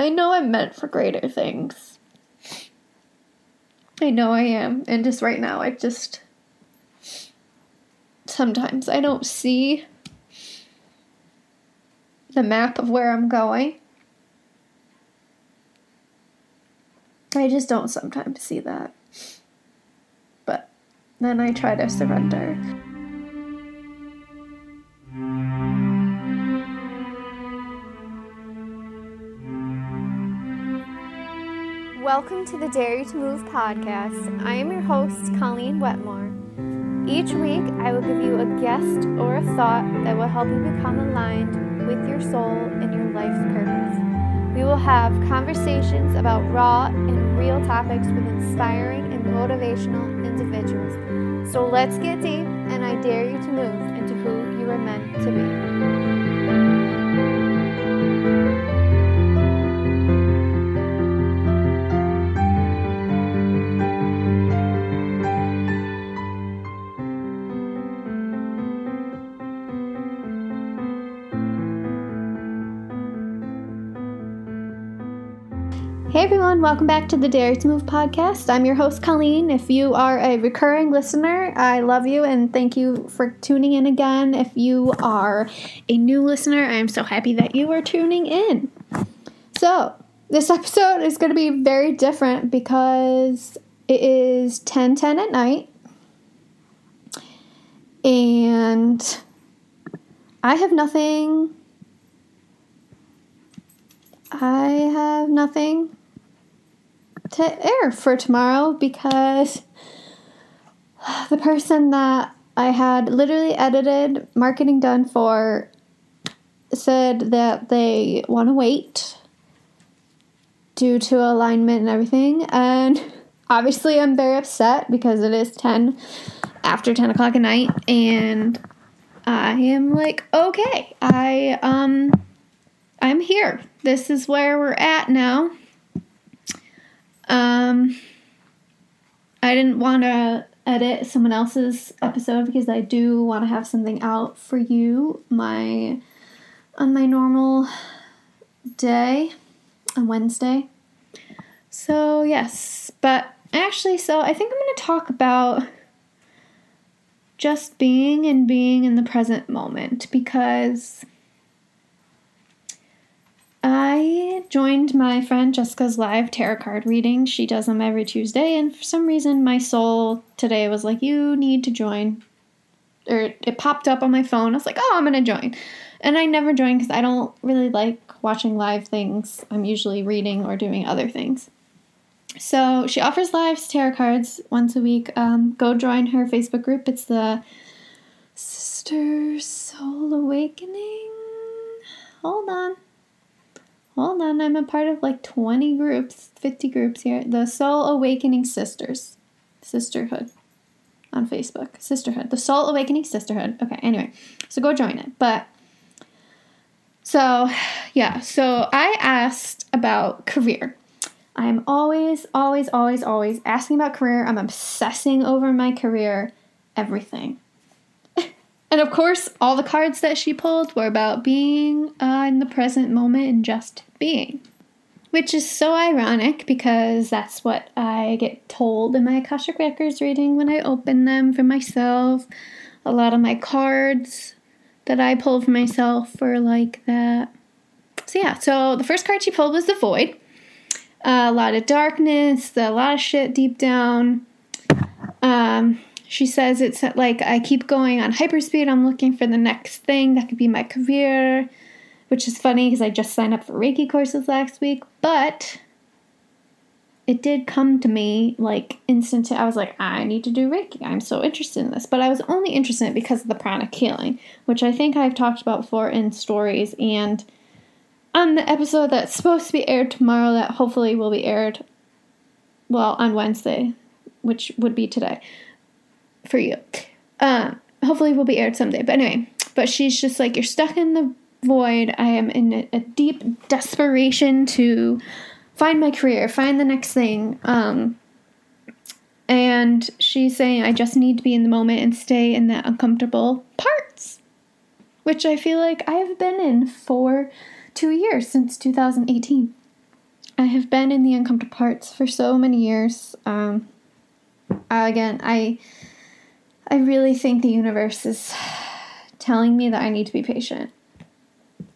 I know I'm meant for greater things. I know I am. And just right now, I just... sometimes I don't see the map of where I'm going. I just don't sometimes see that. But then I try to surrender. Welcome to the Dare You to Move podcast. I am your host, Colleen Wetmore. Each week, I will give you a guest or a thought that will help you become aligned with your soul and your life's purpose. We will have conversations about raw and real topics with inspiring and motivational individuals. So let's get deep, and I dare you to move into who you are meant to be. Hey everyone, welcome back to the Dare to Move podcast. I'm your host, Colleen. If you are a recurring listener, I love you and thank you for tuning in again. If you are a new listener, I am so happy that you are tuning in. So, this episode is going to be very different because it is 10:10 at night. And I have nothing to air for tomorrow because the person that I had literally edited marketing done for said that they want to wait due to alignment and everything, and obviously I'm very upset because it is 10 o'clock at night and I am like, okay, I'm here. This is where we're at now. I didn't want to edit someone else's episode because I do want to have something out for you on my normal day on Wednesday. So yes, but actually, so I think I'm going to talk about just being and being in the present moment because I joined my friend Jessica's live tarot card reading. She does them every Tuesday, and for some reason my soul today was like, you need to join. Or it popped up on my phone. I was like, oh, I'm going to join. And I never joined because I don't really like watching live things. I'm usually reading or doing other things. So she offers live tarot cards once a week. Go join her Facebook group. It's the Sister Soul Awakening. Hold on, I'm a part of like 20 groups, 50 groups here. The Soul Awakening Sisterhood on Facebook. Sisterhood. The Soul Awakening Sisterhood. Okay, anyway. So go join it. But, so, yeah. So I asked about career. I'm always asking about career. I'm obsessing over my career. Everything. And of course, all the cards that she pulled were about being in the present moment and just being. Which is so ironic because that's what I get told in my Akashic Records reading when I open them for myself. A lot of my cards that I pull for myself are like that. So yeah, so the first card she pulled was the Void. A lot of darkness, a lot of shit deep down. She says it's like I keep going on hyperspeed. I'm looking for the next thing that could be my career, which is funny because I just signed up for Reiki courses last week. But it did come to me like instant. I was like, I need to do Reiki. I'm so interested in this. But I was only interested in it because of the pranic healing, which I think I've talked about before in stories and on the episode that's supposed to be aired tomorrow that hopefully will be aired, well, on Wednesday, which would be today. For you. Hopefully will be aired someday. But anyway, but she's just like, you're stuck in the void. I am in a deep desperation to find my career, find the next thing. And she's saying, I just need to be in the moment and stay in the uncomfortable parts, which I feel like I've been in for 2 years since 2018. I have been in the uncomfortable parts for so many years. Again, I really think the universe is telling me that I need to be patient,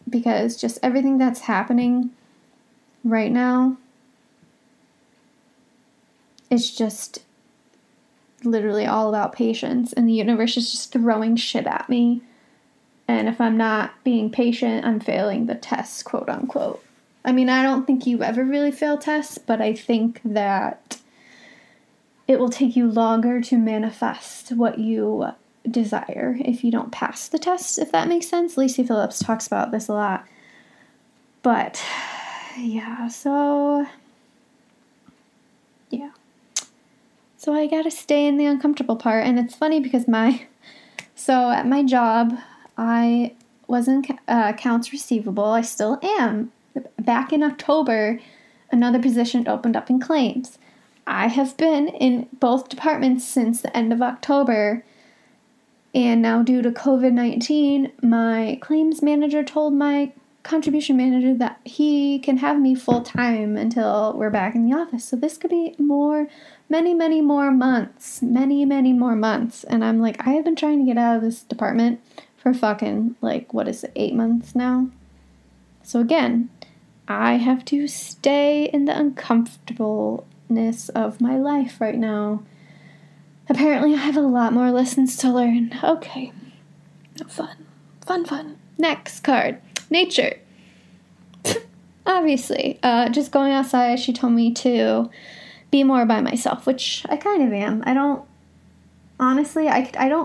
because just everything that's happening right now, it's just literally all about patience, and the universe is just throwing shit at me. And if I'm not being patient, I'm failing the test, quote unquote. I mean, I don't think you ever really fail tests, but I think that it will take you longer to manifest what you desire if you don't pass the test, if that makes sense. Lacey Phillips talks about this a lot. But, yeah, So I gotta stay in the uncomfortable part. And it's funny because at my job, I was in accounts receivable. I still am. Back in October, another position opened up in claims. I have been in both departments since the end of October, and now due to COVID-19, my claims manager told my contribution manager that he can have me full-time until we're back in the office. So this could be many more months. And I'm like, I have been trying to get out of this department for fucking, 8 months now? So again, I have to stay in the uncomfortableness of my life right now. Apparently, I have a lot more lessons to learn. Okay. Fun. Next card. Nature. Obviously. Just going outside, she told me to be more by myself, which I kind of am. I don't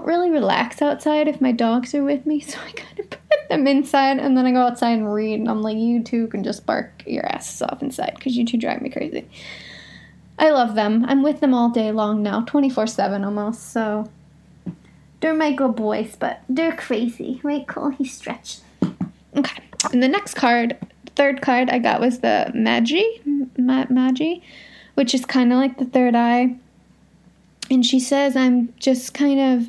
really relax outside if my dogs are with me, so I kind of put them inside, and then I go outside and read, and I'm like, you two can just bark your asses off inside, because you two drive me crazy. I love them. I'm with them all day long now, 24/7 almost, so they're my good boys, but they're crazy. Right, Cole? He stretched. Okay. And the next card, third card I got was the Magi, which is kind of like the third eye. And she says I'm just kind of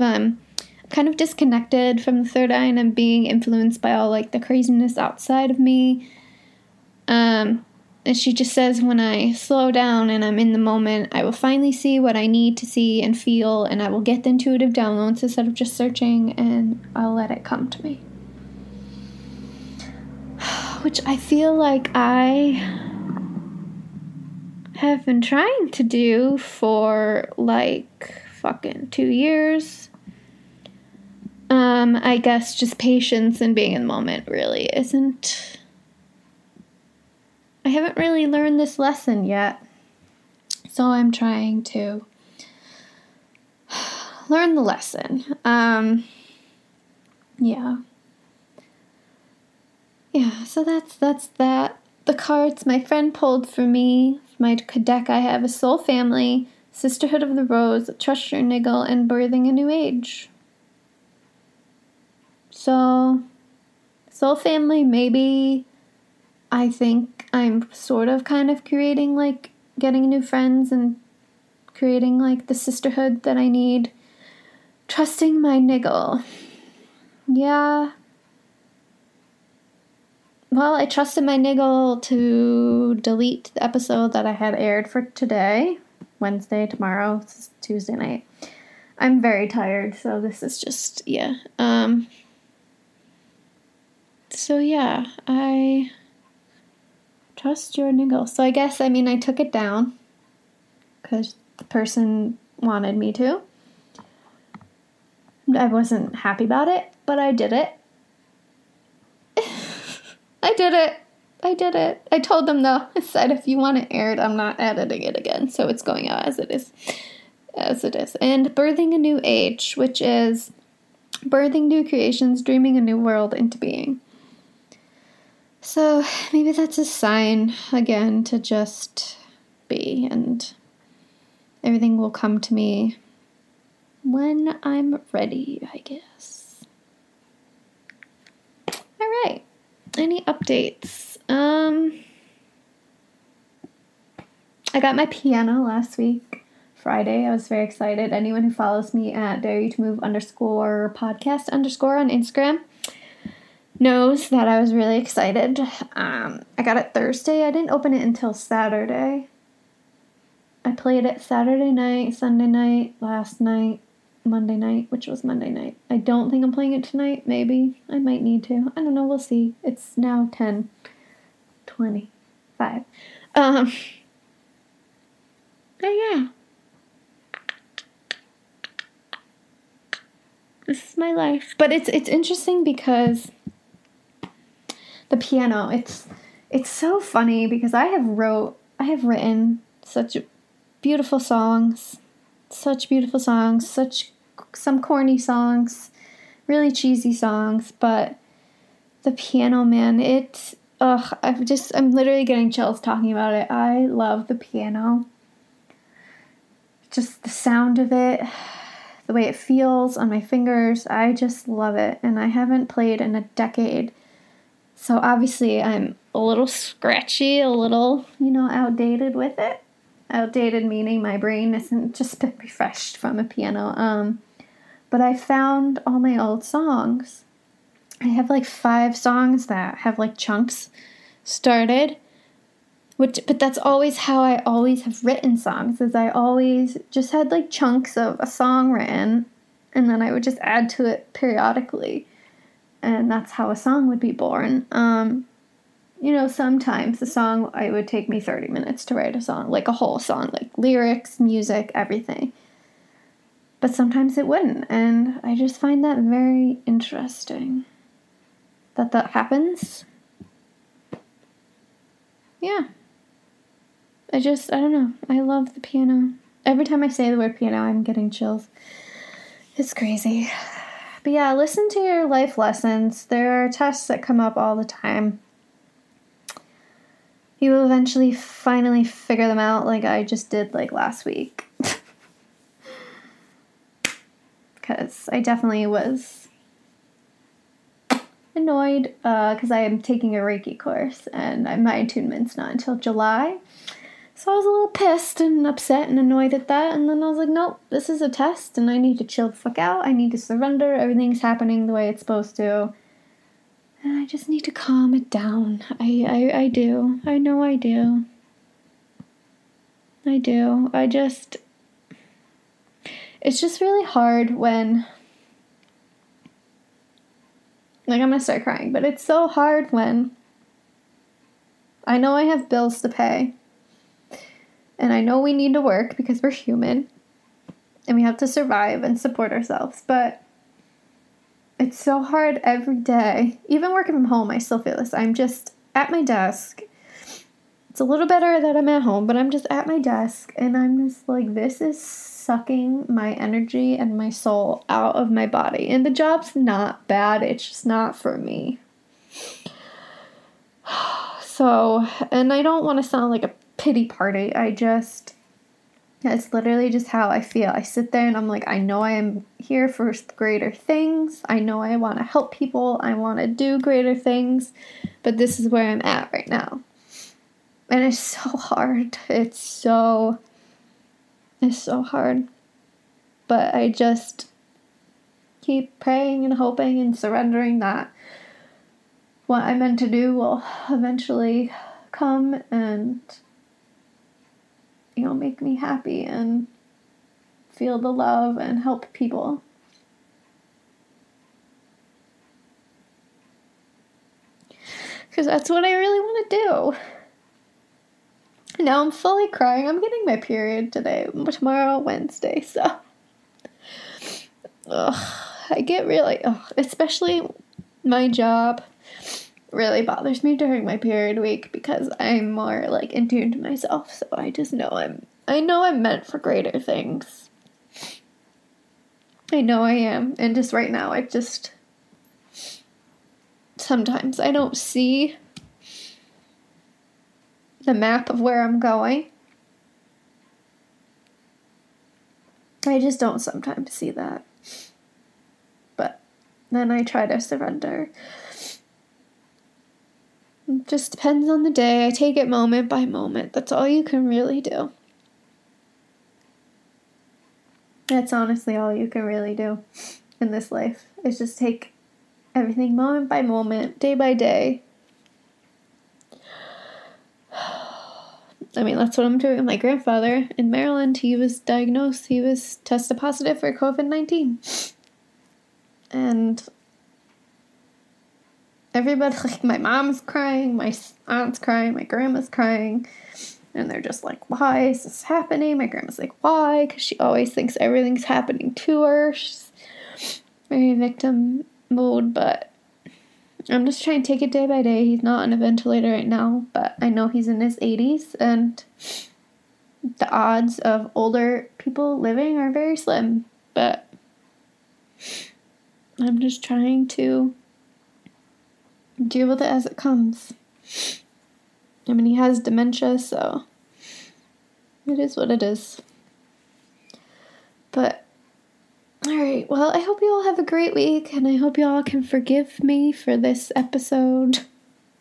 disconnected from the third eye, and I'm being influenced by all, the craziness outside of me. And she just says when I slow down and I'm in the moment, I will finally see what I need to see and feel, and I will get the intuitive downloads instead of just searching, and I'll let it come to me. Which I feel like I have been trying to do for fucking 2 years. I guess just patience and being in the moment really isn't. I haven't really learned this lesson yet, so I'm trying to learn the lesson. So that's that. The cards my friend pulled for me. My deck I have a Soul Family, Sisterhood of the Rose, Trust Your Niggle, and Birthing a New Age. So, Soul Family, maybe I think I'm sort of kind of creating, getting new friends and creating, the sisterhood that I need. Trusting my niggle. Yeah. Well, I trusted my niggle to delete the episode that I had aired for today, Wednesday, tomorrow, Tuesday night. I'm very tired, so this is just, yeah. I trust your niggle. So I guess, I took it down because the person wanted me to. I wasn't happy about it, but I did it. I did it. I told them, though. I said, if you want it aired, I'm not editing it again. So it's going out as it is. And Birthing a New Age, which is birthing new creations, dreaming a new world into being. So maybe that's a sign, again, to just be. And everything will come to me when I'm ready, I guess. All right. Any updates? I got my piano last week, Friday. I was very excited. Anyone who follows me at dareyoutomove_podcast_ on Instagram knows that I was really excited. I got it Thursday. I didn't open it until Saturday. I played it Saturday night, Sunday night, last night, Monday night, which was Monday night. I don't think I'm playing it tonight. Maybe. I might need to. I don't know. We'll see. It's now 10:25. But yeah. This is my life. But it's interesting because the piano, it's so funny because I have written such beautiful songs, some corny songs, really cheesy songs, but the piano, man, I'm literally getting chills talking about it. I love the piano. Just the sound of it, the way it feels on my fingers, I just love it. And I haven't played in a decade. So obviously I'm a little scratchy, a little, outdated with it. Outdated meaning my brain isn't just been refreshed from a piano. But I found all my old songs. I have 5 songs that have chunks started. But that's always how I always have written songs, is I always just had chunks of a song written, and then I would just add to it periodically. And that's how a song would be born. Sometimes the song, it would take me 30 minutes to write a song, a whole song, lyrics, music, everything. But sometimes it wouldn't, and I just find that very interesting that happens. Yeah. I don't know. I love the piano. Every time I say the word piano, I'm getting chills. It's crazy. But yeah, listen to your life lessons. There are tests that come up all the time. You will eventually finally figure them out like I just did last week. Because I definitely was annoyed because I am taking a Reiki course and my attunement's not until July. So I was a little pissed and upset and annoyed at that, and then I was nope, this is a test and I need to chill the fuck out. I need to surrender. Everything's happening the way it's supposed to. And I just need to calm it down. I do. I know I do. I do. It's just really hard when I'm gonna start crying, but it's so hard when I know I have bills to pay and I know we need to work because we're human and we have to survive and support ourselves, but it's so hard every day. Even working from home, I still feel this. I'm just at my desk. It's a little better that I'm at home, but I'm just at my desk and I'm just this is sucking my energy and my soul out of my body. And the job's not bad. It's just not for me. So, and I don't want to sound like a pity party. It's literally just how I feel. I sit there and I'm I know I am here for greater things. I know I want to help people. I want to do greater things. But this is where I'm at right now. And it's so hard. It's so hard, but I just keep praying and hoping and surrendering that what I meant to do will eventually come and, make me happy and feel the love and help people. Because that's what I really want to do. Now I'm fully crying. I'm getting my period today, tomorrow, Wednesday, so. I get really, especially my job really bothers me during my period week because I'm more in tune to myself, so I just know I'm meant for greater things. I know I am, and just right now I just, sometimes I don't see the map of where I'm going. I just don't sometimes see that. But then I try to surrender. It just depends on the day. I take it moment by moment. That's all you can really do. That's honestly all you can really do in this life. Is just take everything moment by moment, day by day. I mean, that's what I'm doing with my grandfather in Maryland. He was diagnosed. He was tested positive for COVID-19. And everybody, like, my mom's crying, my aunt's crying, my grandma's crying. And they're just like, why is this happening? My grandma's like, why? Because she always thinks everything's happening to her. She's very victim mode, but I'm just trying to take it day by day. He's not on a ventilator right now, but I know he's in his 80s, and the odds of older people living are very slim, but I'm just trying to deal with it as it comes. I mean, he has dementia, so it is what it is. But, all right, well, I hope you all have a great week, and I hope you all can forgive me for this episode,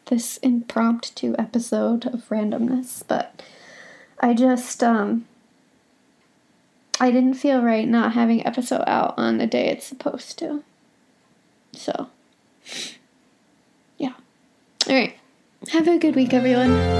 this impromptu episode of randomness, but I just, I didn't feel right not having episode out on the day it's supposed to. So, yeah. All right. Have a good week, everyone.